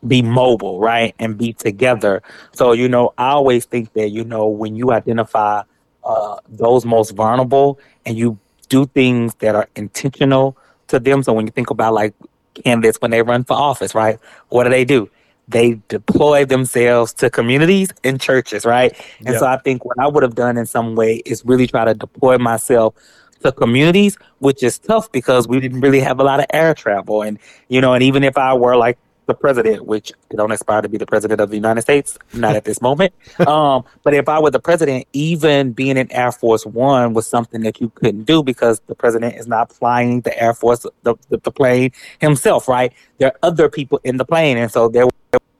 be mobile, right, and be together. So, you know, I always think that, you know, when you identify uh, those most vulnerable and you do things that are intentional to them. So when you think about like candidates when they run for office, right, what do they do? They deploy themselves to communities and churches, right? And yeah. So I think what I would have done in some way is really try to deploy myself to communities, which is tough because we didn't really have a lot of air travel. And, you know, and even if I were like the president, which I don't aspire to be the president of the United States, not at this moment. Um, but if I were the president, even being in Air Force One was something that you couldn't do because the president is not flying the Air Force, the, the, the plane himself, right? There are other people in the plane. And so there were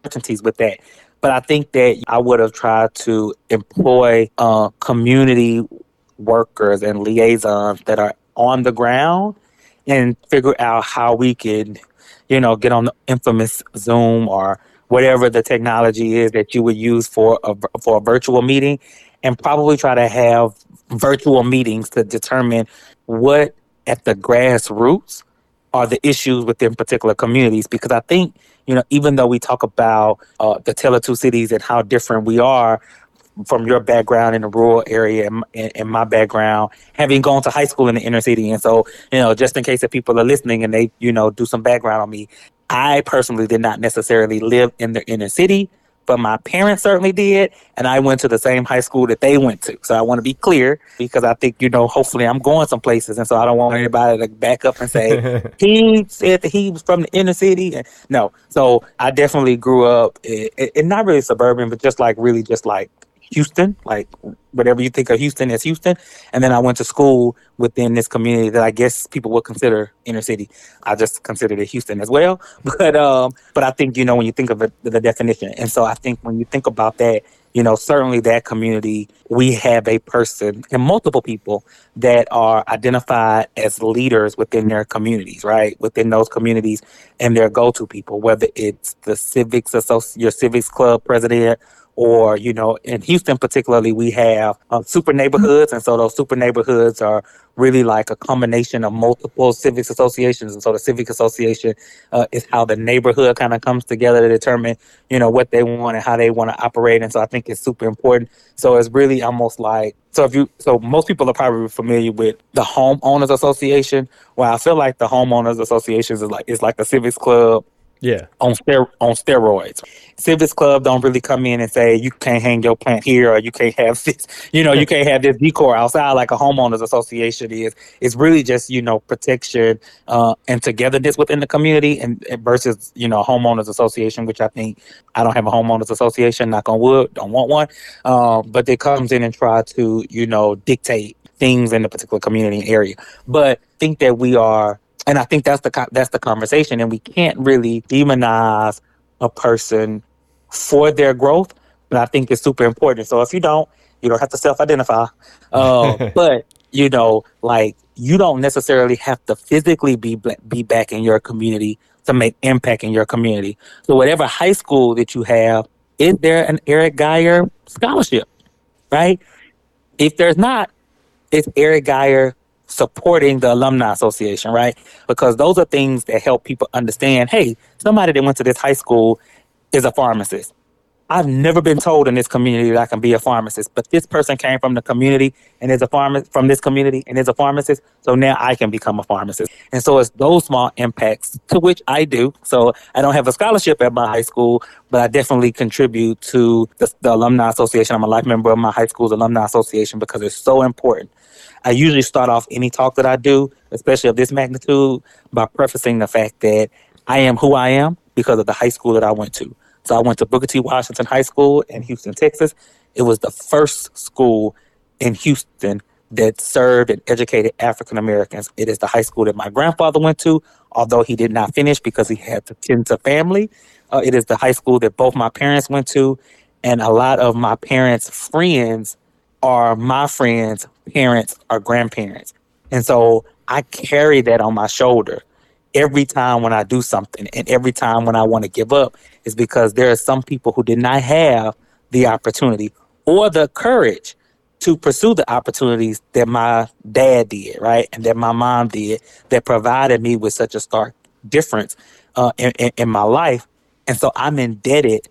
uncertainties with that. But I think that I would have tried to employ uh, community workers and liaisons that are on the ground and figure out how we could, you know, get on the infamous Zoom or whatever the technology is that you would use for a, for a virtual meeting, and probably try to have virtual meetings to determine what at the grassroots are the issues within particular communities. Because I think, you know, even though we talk about uh, the tale of two cities and how different we are from your background in the rural area and, and my background, having gone to high school in the inner city. And so, you know, just in case that people are listening and they, you know, do some background on me, I personally did not necessarily live in the inner city, but my parents certainly did. And I went to the same high school that they went to. So I want to be clear because I think, you know, hopefully I'm going some places. And so I don't want anybody to back up and say, he said that he was from the inner city. And no. So I definitely grew up in, in not really suburban, but just like really just like Houston, like whatever you think of Houston is Houston. And then I went to school within this community that I guess people would consider inner city. I just considered it Houston as well. But um, but I think, you know, when you think of it, the definition. And so I think when you think about that, you know, certainly that community, we have a person and multiple people that are identified as leaders within their communities, right? Within those communities and their go-to people, whether it's the civics, associ- your civics club president, or, you know, in Houston particularly, we have uh, super neighborhoods. And so those super neighborhoods are really like a combination of multiple civics associations. And so the civic association uh, is how the neighborhood kind of comes together to determine, you know, what they want and how they want to operate. And so I think it's super important. So it's really almost like, so if you, so most people are probably familiar with the homeowners association. Well, I feel like the homeowners associations is like, it's like the civics club. Yeah. On ster- on steroids. Civics Club don't really come in and say, you can't hang your plant here or you can't have this, you know, you can't have this decor outside like a homeowners association is. It's really just, you know, protection uh, and togetherness within the community and, and versus, you know, homeowners association, which I think I don't have a homeowners association, knock on wood, don't want one. Uh, but they comes in and try to, you know, dictate things in the particular community and area. But think that we are. And I think that's the that's the conversation. And we can't really demonize a person for their growth. But I think it's super important. So if you don't, You don't have to self-identify. Uh, but, you know, like, you don't necessarily have to physically be be back in your community to make impact in your community. So whatever high school that you have, is there an Eric Geyer scholarship, right? If there's not, it's Eric Geyer supporting the Alumni Association, right? Because those are things that help people understand, hey, somebody that went to this high school is a pharmacist. I've never been told in this community that I can be a pharmacist, but this person came from the community and is a pharmacist from this community and is a pharmacist. So now I can become a pharmacist. And so it's those small impacts, to which I do. So I don't have a scholarship at my high school, but I definitely contribute to the, the Alumni Association. I'm a life member of my high school's Alumni Association because it's so important. I usually start off any talk that I do, especially of this magnitude, by prefacing the fact that I am who I am because of the high school that I went to. So I went to Booker T. Washington High School in Houston, Texas. It was the first school in Houston that served and educated African Americans. It is the high school that my grandfather went to, although he did not finish because he had to tend to family. Uh, it is the high school that both my parents went to, and a lot of my parents' friends are my friends' parents or grandparents. And so I carry that on my shoulder. Every time when I do something and every time when I want to give up is because there are some people who did not have the opportunity or the courage to pursue the opportunities that my dad did, right? And that my mom did, that provided me with such a stark difference uh, in, in, in my life. And so I'm indebted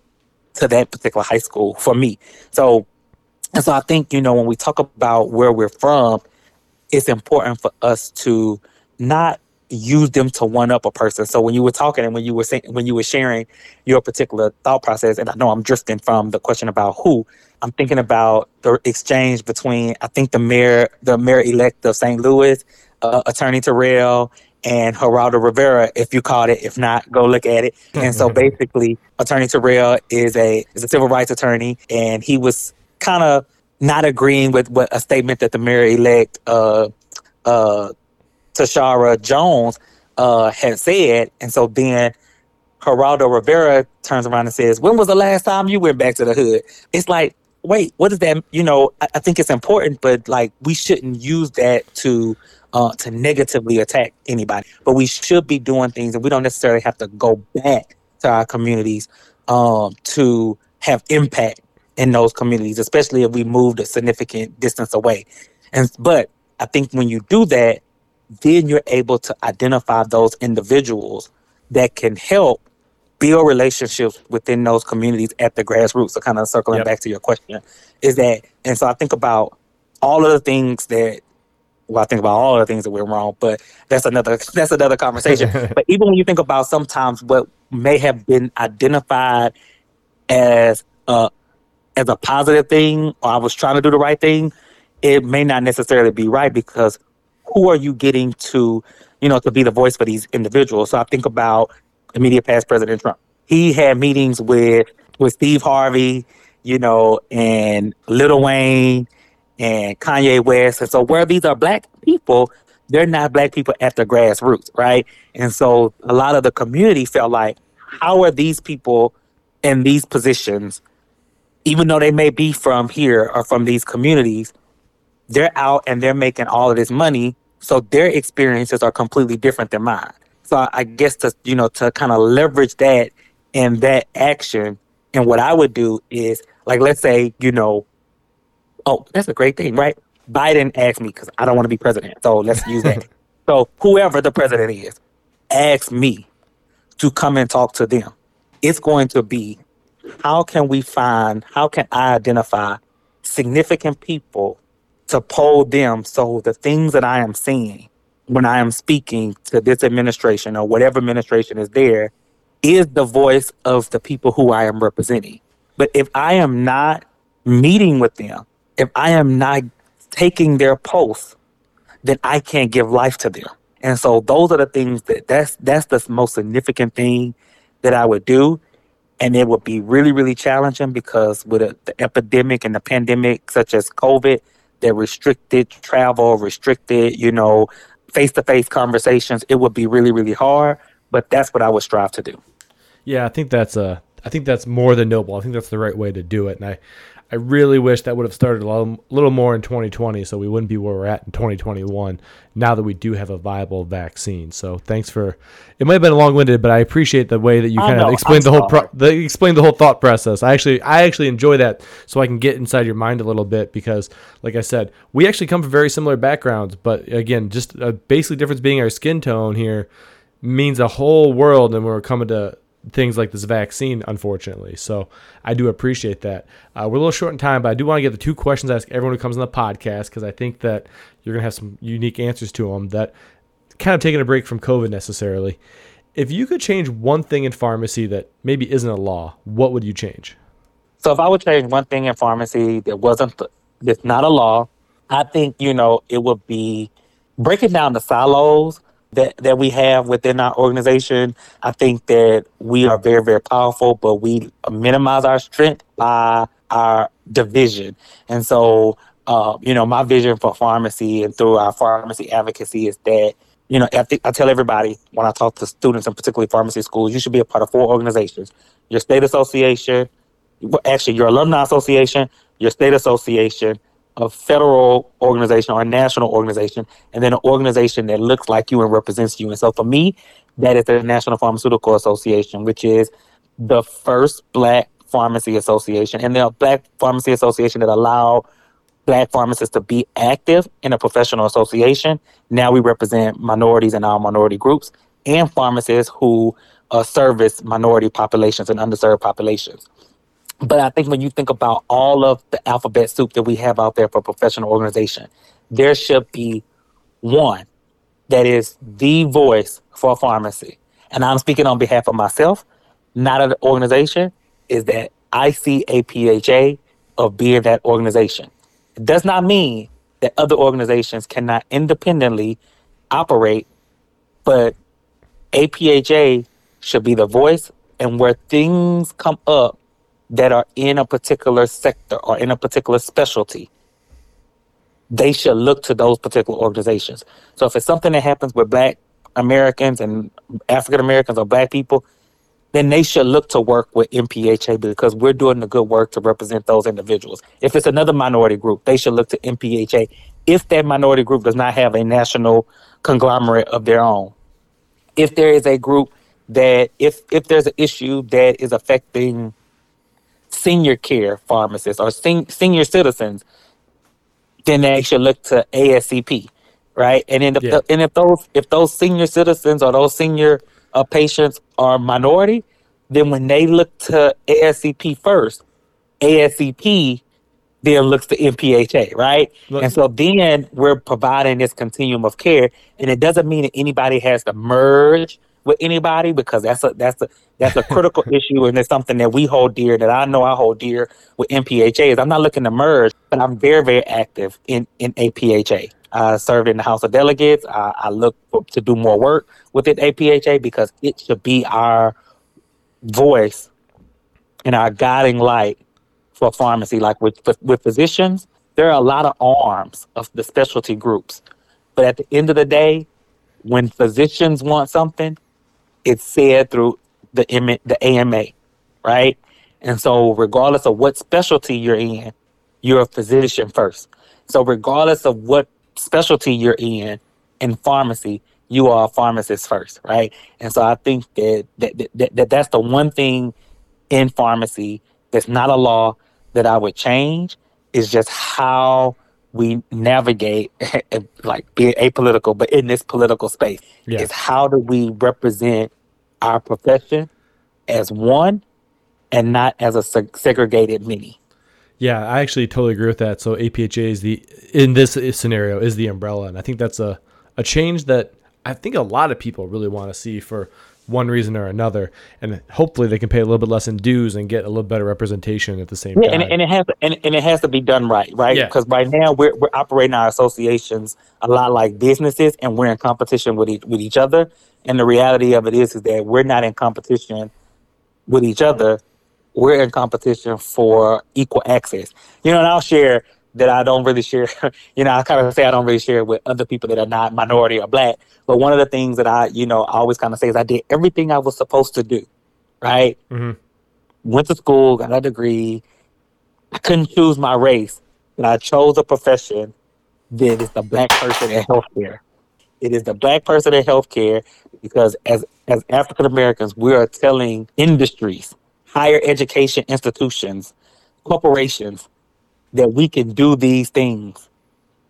to that particular high school for me. So, and so I think, you know, when we talk about where we're from, it's important for us to not use them to one up a person. So when you were talking and when you were saying, when you were sharing your particular thought process, and I know I'm drifting from the question about who, I'm thinking about the exchange between, I think the mayor, the mayor elect of Saint Louis, uh, Attorney Terrell, and Geraldo Rivera, if you caught it. If not, go look at it. And so basically, Attorney Terrell is a is a civil rights attorney, and he was kind of not agreeing with what a statement that the mayor elect, uh, uh. Tashara Jones uh, had said. And so then Geraldo Rivera turns around and says, when was the last time you went back to the hood? It's like, wait, what is that? You know, I, I think it's important, but like we shouldn't use that to uh, to negatively attack anybody. But we should be doing things, and we don't necessarily have to go back to our communities um, to have impact in those communities, especially if we moved a significant distance away. And but I think when you do that, then you're able to identify those individuals that can help build relationships within those communities at the grassroots. So kind of circling yep. back to your question is that, and so I think about all of the things that, well, I think about all of the things that we're wrong, but that's another, that's another conversation. But even when you think about sometimes what may have been identified as a, as a positive thing, or I was trying to do the right thing, it may not necessarily be right because who are you getting to, you know, to be the voice for these individuals? So I think about immediate past President Trump. He had meetings with with Steve Harvey, you know, and Lil Wayne and Kanye West. And so where these are black people, they're not black people at the grassroots, right? And so a lot of the community felt like, how are these people in these positions, even though they may be from here or from these communities, they're out and they're making all of this money. So their experiences are completely different than mine. So I guess to, you know, to kind of leverage that and that action. And what I would do is, like, let's say, you know, oh, that's a great thing, right? Biden asked me because I don't want to be president. So let's use that. So whoever the president is, asked me to come and talk to them. It's going to be, how can we find, how can I identify significant people to poll them so the things that I am seeing when I am speaking to this administration or whatever administration is there is the voice of the people who I am representing. But if I am not meeting with them, if I am not taking their pulse, then I can't give life to them. And so those are the things that that's, that's the most significant thing that I would do. And it would be really, really challenging because with a, the epidemic and the pandemic such as COVID, that restricted travel, restricted, you know, face-to-face conversations, it would be really, really hard. But that's what I would strive to do. Yeah, I think that's a I think that's more than noble. I think that's the right way to do it. And I, I really wish that would have started a little more in twenty twenty, so we wouldn't be where we're at in twenty twenty-one now that we do have a viable vaccine. So thanks for – it might have been long-winded, but I appreciate the way that you kind of explained the whole pro, the, explained the whole thought process. I actually I actually enjoy that so I can get inside your mind a little bit because, like I said, we actually come from very similar backgrounds. But, again, just a basic difference being our skin tone here means a whole world, and we're coming to – things like this vaccine, unfortunately. So I do appreciate that. Uh, we're a little short in time, but I do want to get the two questions I ask everyone who comes on the podcast because I think that you're going to have some unique answers to them that kind of taking a break from COVID necessarily. If you could change one thing in pharmacy that maybe isn't a law, what would you change? So if I would change one thing in pharmacy that wasn't, that's not a law, I think, you know, it would be breaking down the silos that that we have within our organization. I think that we are very, very powerful, but we minimize our strength by our division. And so, uh, you know, my vision for pharmacy and through our pharmacy advocacy is that, you know, I, th- I tell everybody when I talk to students, and particularly pharmacy schools, you should be a part of four organizations: your state association, actually your alumni association, your state association, a federal organization or a national organization, and then an organization that looks like you and represents you. And so for me, that is the National Pharmaceutical Association, which is the first Black pharmacy association. And the Black pharmacy association that allowed Black pharmacists to be active in a professional association. Now we represent minorities in our minority groups and pharmacists who uh, service minority populations and underserved populations. But I think when you think about all of the alphabet soup that we have out there for professional organization, there should be one that is the voice for pharmacy. And I'm speaking on behalf of myself, not of the organization, is that I see A P H A of being that organization. It does not mean that other organizations cannot independently operate, but A P H A should be the voice, and where things come up that are in a particular sector or in a particular specialty, they should look to those particular organizations. So if it's something that happens with Black Americans and African Americans or Black people, then they should look to work with M P H A because we're doing the good work to represent those individuals. If it's another minority group, they should look to M P H A if that minority group does not have a national conglomerate of their own. If there is a group that, if if there's an issue that is affecting senior care pharmacists or sen- senior citizens, then they should look to A S C P, right? And then if, yeah. the, and if those if those senior citizens or those senior uh, patients are minority, then when they look to A S C P first, A S C P then looks to M P H A, right? Look. And so then we're providing this continuum of care, and it doesn't mean that anybody has to merge with anybody, because that's a that's a that's a critical issue, and it's something that we hold dear, that I know I hold dear with M P H A. Is I'm not looking to merge, but I'm very very active in in A P H A. I served in the House of Delegates. I, I look to do more work within A P H A because it should be our voice and our guiding light for pharmacy. Like with with physicians, there are a lot of arms of the specialty groups, but at the end of the day, when physicians want something, it's said through the M- the A M A, right? And so regardless of what specialty you're in, you're a physician first. So regardless of what specialty you're in, in pharmacy, you are a pharmacist first, right? And so I think that, that, that, that that's the one thing in pharmacy that's not a law that I would change, is just how we navigate, like being apolitical, but in this political space, yeah. is how do we represent our profession as one and not as a seg- segregated many. Yeah, I actually totally agree with that. So A P H A is the, in this scenario, is the umbrella. And I think that's a, a change that I think a lot of people really want to see for one reason or another. And hopefully they can pay a little bit less in dues and get a little better representation at the same yeah, time. And, and it has to, and, and it has to be done right, right? Yeah. Because right now we're we're operating our associations a lot like businesses, and we're in competition with each, with each other. And the reality of it is, is that we're not in competition with each other. We're in competition for equal access. You know, and I'll share that I don't really share, you know, I kind of say I don't really share with other people that are not minority or Black. But one of the things that I, you know, I always kind of say is I did everything I was supposed to do, right? Mm-hmm. went to school, got a degree. I couldn't choose my race, and I chose a profession that is the black person in healthcare. It is the black person in healthcare because as as African Americans, we are telling industries, higher education institutions, corporations that we can do these things,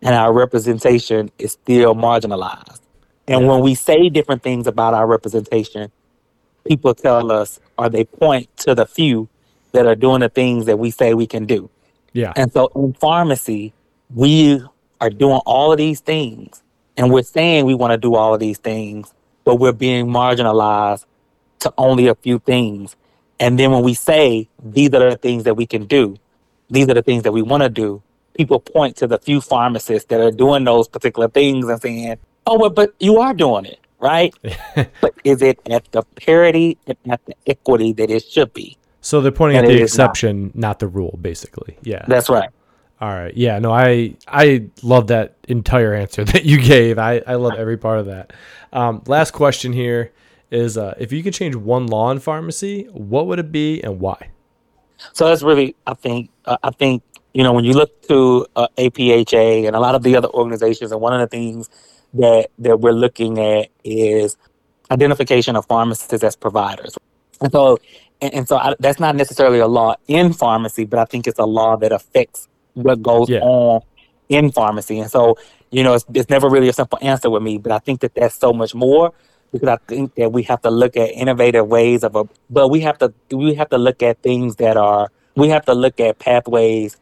and our representation is still marginalized. And when we say different things about our representation, people tell us, or they point to the few that are doing the things that we say we can do. Yeah. And so in pharmacy, we are doing all of these things, and we're saying we want to do all of these things, but we're being marginalized to only a few things. And then when we say, these are the things that we can do, these are the things that we want to do, people point to the few pharmacists that are doing those particular things and saying, oh, well, but you are doing it, right? But is it at the parity and at the equity that it should be? So they're pointing at the exception, not. not the rule, basically. Yeah. That's right. All right. Yeah. No, I I love that entire answer that you gave. I, I love every part of that. Um, last question here is, uh, if you could change one law in pharmacy, what would it be and why? So that's really, I think, uh, I think, you know, when you look to uh, A P H A and a lot of the other organizations, and one of the things that, that we're looking at is identification of pharmacists as providers. And so And so I, that's not necessarily a law in pharmacy, but I think it's a law that affects what goes yeah. on in pharmacy. And so, you know, it's, it's never really a simple answer with me, but I think that that's so much more, because I think that we have to look at innovative ways of, a, but we have to, we have to look at things that are, we have to look at pathways,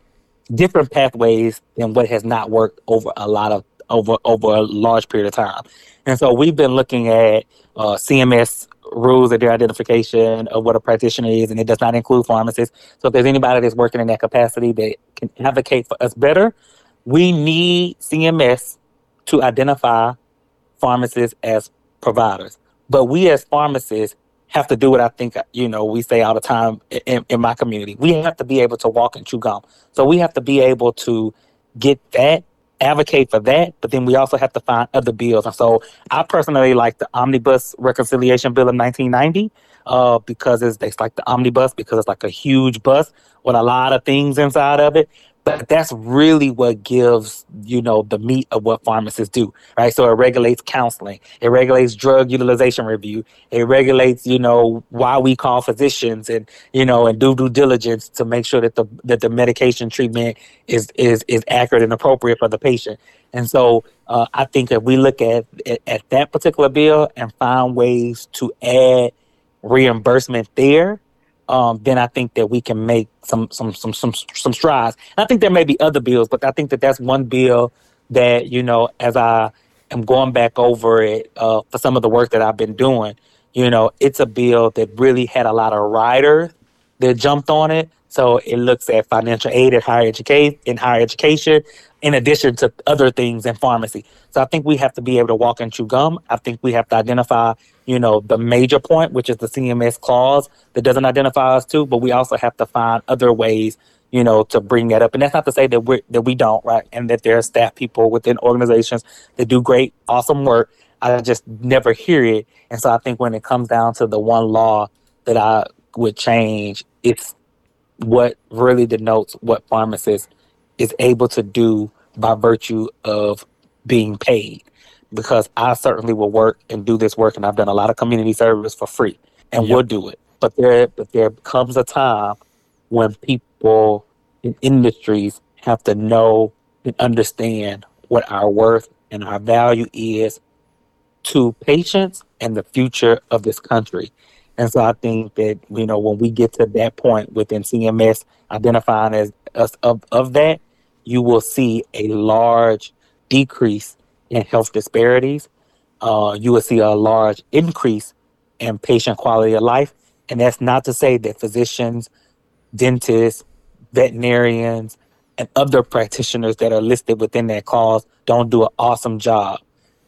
different pathways than what has not worked over a lot of, over, over a large period of time. And so we've been looking at uh, C M S rules of their identification of what a practitioner is, and it does not include pharmacists. So if there's anybody that's working in that capacity that can advocate for us better, we need C M S to identify pharmacists as providers. But we as pharmacists have to do what I think, you know, we say all the time in, in my community. We have to be able to walk and chew gum. So we have to be able to get that, advocate for that, but then we also have to find other bills. And so I personally like the Omnibus Reconciliation Bill of nineteen ninety uh, because it's, it's like the omnibus, because it's like a huge bus with a lot of things inside of it. But that's really what gives, you know, the meat of what pharmacists do, right? So it regulates counseling. It regulates drug utilization review. It regulates, you know, why we call physicians and, you know, and do due diligence to make sure that the that the medication treatment is is, is accurate and appropriate for the patient. And so uh, I think if we look at, at, at that particular bill and find ways to add reimbursement there, Um, then I think that we can make some some some some some strides. And I think there may be other bills, but I think that that's one bill that, you know, as I am going back over it uh, for some of the work that I've been doing, you know, it's a bill that really had a lot of riders that jumped on it. So it looks at financial aid at higher educate in higher education, in addition to other things in pharmacy. So I think we have to be able to walk and chew gum. I think we have to identify, you know, the major point, which is the C M S clause that doesn't identify us too, but we also have to find other ways, you know, to bring that up. And that's not to say that we that we don't, right? And that there are staff people within organizations that do great, awesome work. I just never hear it. And so I think when it comes down to the one law that I would change, it's what really denotes what pharmacist is able to do by virtue of being paid. Because I certainly will work and do this work, and I've done a lot of community service for free, and yep. we'll do it. But there, but there comes a time when people in industries have to know and understand what our worth and our value is to patients and the future of this country. And so I think that, you know, when we get to that point within C M S identifying as us of, of that, you will see a large decrease in health disparities. Uh, you will see a large increase in patient quality of life. And that's not to say that physicians, dentists, veterinarians, and other practitioners that are listed within that clause don't do an awesome job.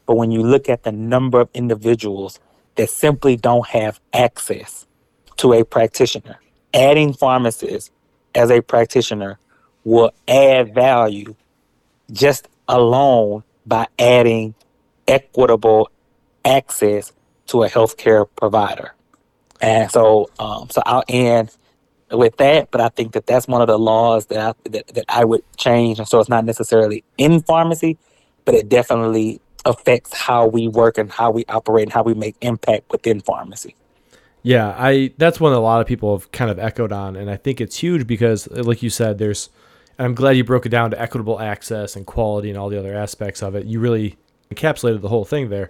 But when you look at the number of individuals that simply don't have access to a practitioner, adding pharmacists as a practitioner will add value just alone by adding equitable access to a healthcare provider. And so, um, so I'll end with that, but I think that that's one of the laws that I, that, that I would change. And so it's not necessarily in pharmacy, but it definitely affects how we work and how we operate and how we make impact within pharmacy. Yeah, I that's one that a lot of people have kind of echoed on, and I think it's huge because, like you said, there's, and I'm glad you broke it down to equitable access and quality and all the other aspects of it. You really encapsulated the whole thing there.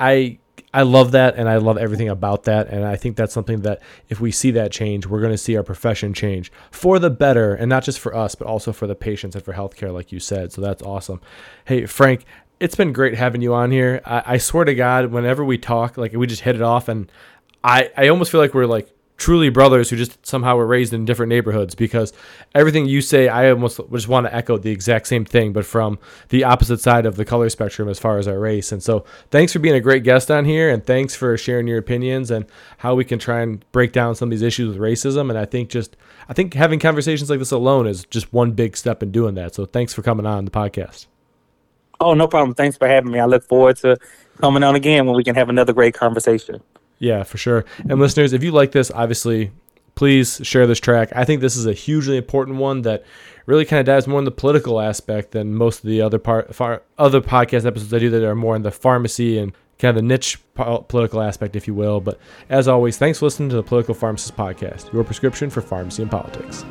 I I love that, and I love everything about that, and I think that's something that if we see that change, we're going to see our profession change for the better, and not just for us, but also for the patients and for healthcare, like you said, so that's awesome. Hey, Frank, it's been great having you on here. I, I swear to God, whenever we talk, like we just hit it off, and I, I almost feel like we're like truly brothers who just somehow were raised in different neighborhoods, because everything you say, I almost just want to echo the exact same thing, but from the opposite side of the color spectrum as far as our race. And so thanks for being a great guest on here, and thanks for sharing your opinions and how we can try and break down some of these issues with racism. And I think just, I think having conversations like this alone is just one big step in doing that. So thanks for coming on the podcast. Oh, no problem. Thanks for having me. I look forward to coming on again when we can have another great conversation. Yeah, for sure. And listeners, if you like this, obviously, please share this track. I think this is a hugely important one that really kind of dives more in the political aspect than most of the other part, far, other podcast episodes I do that are more in the pharmacy and kind of the niche political aspect, if you will. But as always, thanks for listening to the Political Pharmacist Podcast, your prescription for pharmacy and politics.